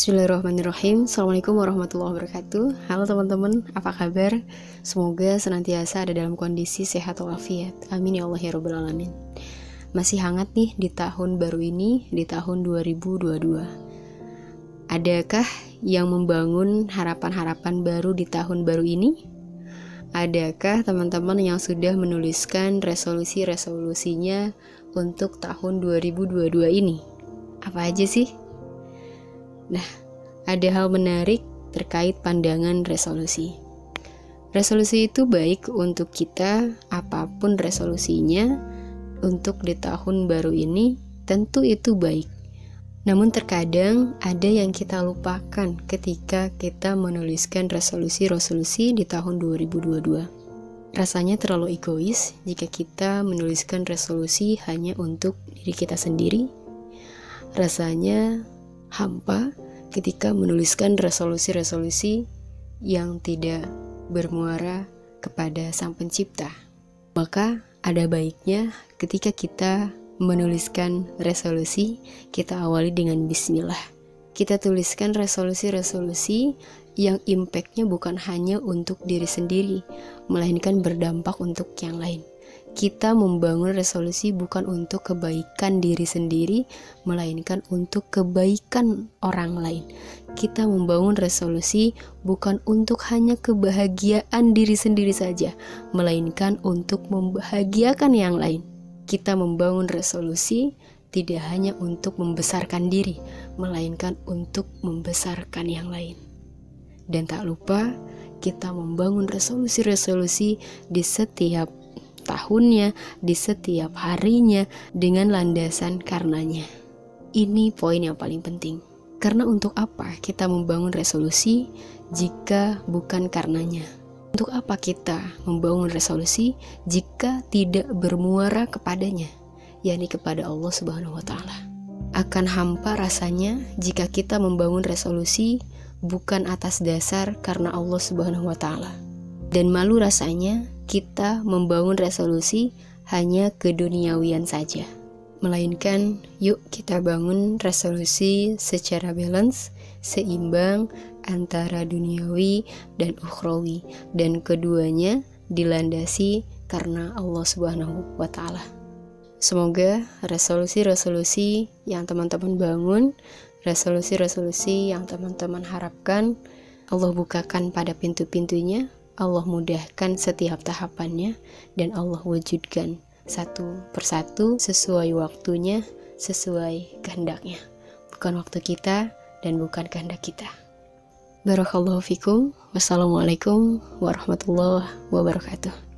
Bismillahirrahmanirrahim. Assalamualaikum warahmatullahi wabarakatuh. Halo teman-teman, apa kabar? Semoga senantiasa ada dalam kondisi sehat walafiat. Amin ya Allah ya Rabbal Alamin. Masih hangat nih di tahun baru ini, di tahun 2022. Adakah yang membangun harapan-harapan baru di tahun baru ini? Adakah teman-teman yang sudah menuliskan resolusi-resolusinya untuk tahun 2022 ini? Apa aja sih? Nah, ada hal menarik terkait pandangan resolusi. Resolusi itu baik untuk kita, apapun resolusinya untuk di tahun baru ini, tentu itu baik. Namun terkadang ada yang kita lupakan ketika kita menuliskan resolusi-resolusi di tahun 2022. Rasanya terlalu egois jika kita menuliskan resolusi hanya untuk diri kita sendiri. Rasanya hampa ketika menuliskan resolusi-resolusi yang tidak bermuara kepada Sang Pencipta. Maka ada baiknya ketika kita menuliskan resolusi, kita awali dengan bismillah. Kita tuliskan resolusi-resolusi yang impact-nya bukan hanya untuk diri sendiri, melainkan berdampak untuk yang lain. Kita membangun resolusi bukan untuk kebaikan diri sendiri, melainkan untuk kebaikan orang lain. Kita membangun resolusi bukan untuk hanya kebahagiaan diri sendiri saja, melainkan untuk membahagiakan yang lain. Kita membangun resolusi tidak hanya untuk membesarkan diri, melainkan untuk membesarkan yang lain. Dan tak lupa, kita membangun resolusi-resolusi di setiap tahunnya, di setiap harinya, dengan landasan karenanya. Ini poin yang paling penting. Karena untuk apa kita membangun resolusi jika bukan karenanya? Untuk apa kita membangun resolusi jika tidak bermuara kepadanya, yakni kepada Allah Subhanahu wa Ta'ala? Akan hampa rasanya jika kita membangun resolusi bukan atas dasar karena Allah Subhanahu wa Ta'ala. Dan malu rasanya kita membangun resolusi hanya keduniawian saja. Melainkan, yuk kita bangun resolusi secara balance, seimbang antara duniawi dan ukhrawi, dan keduanya dilandasi karena Allah Subhanahu wa Ta'ala. Semoga resolusi-resolusi yang teman-teman bangun, resolusi-resolusi yang teman-teman harapkan, Allah bukakan pada pintu-pintunya, Allah mudahkan setiap tahapannya, dan Allah wujudkan satu persatu sesuai waktunya, sesuai kehendaknya. Bukan waktu kita dan bukan kehendak kita. Barakallahu fikum. Wassalamualaikum warahmatullahi wabarakatuh.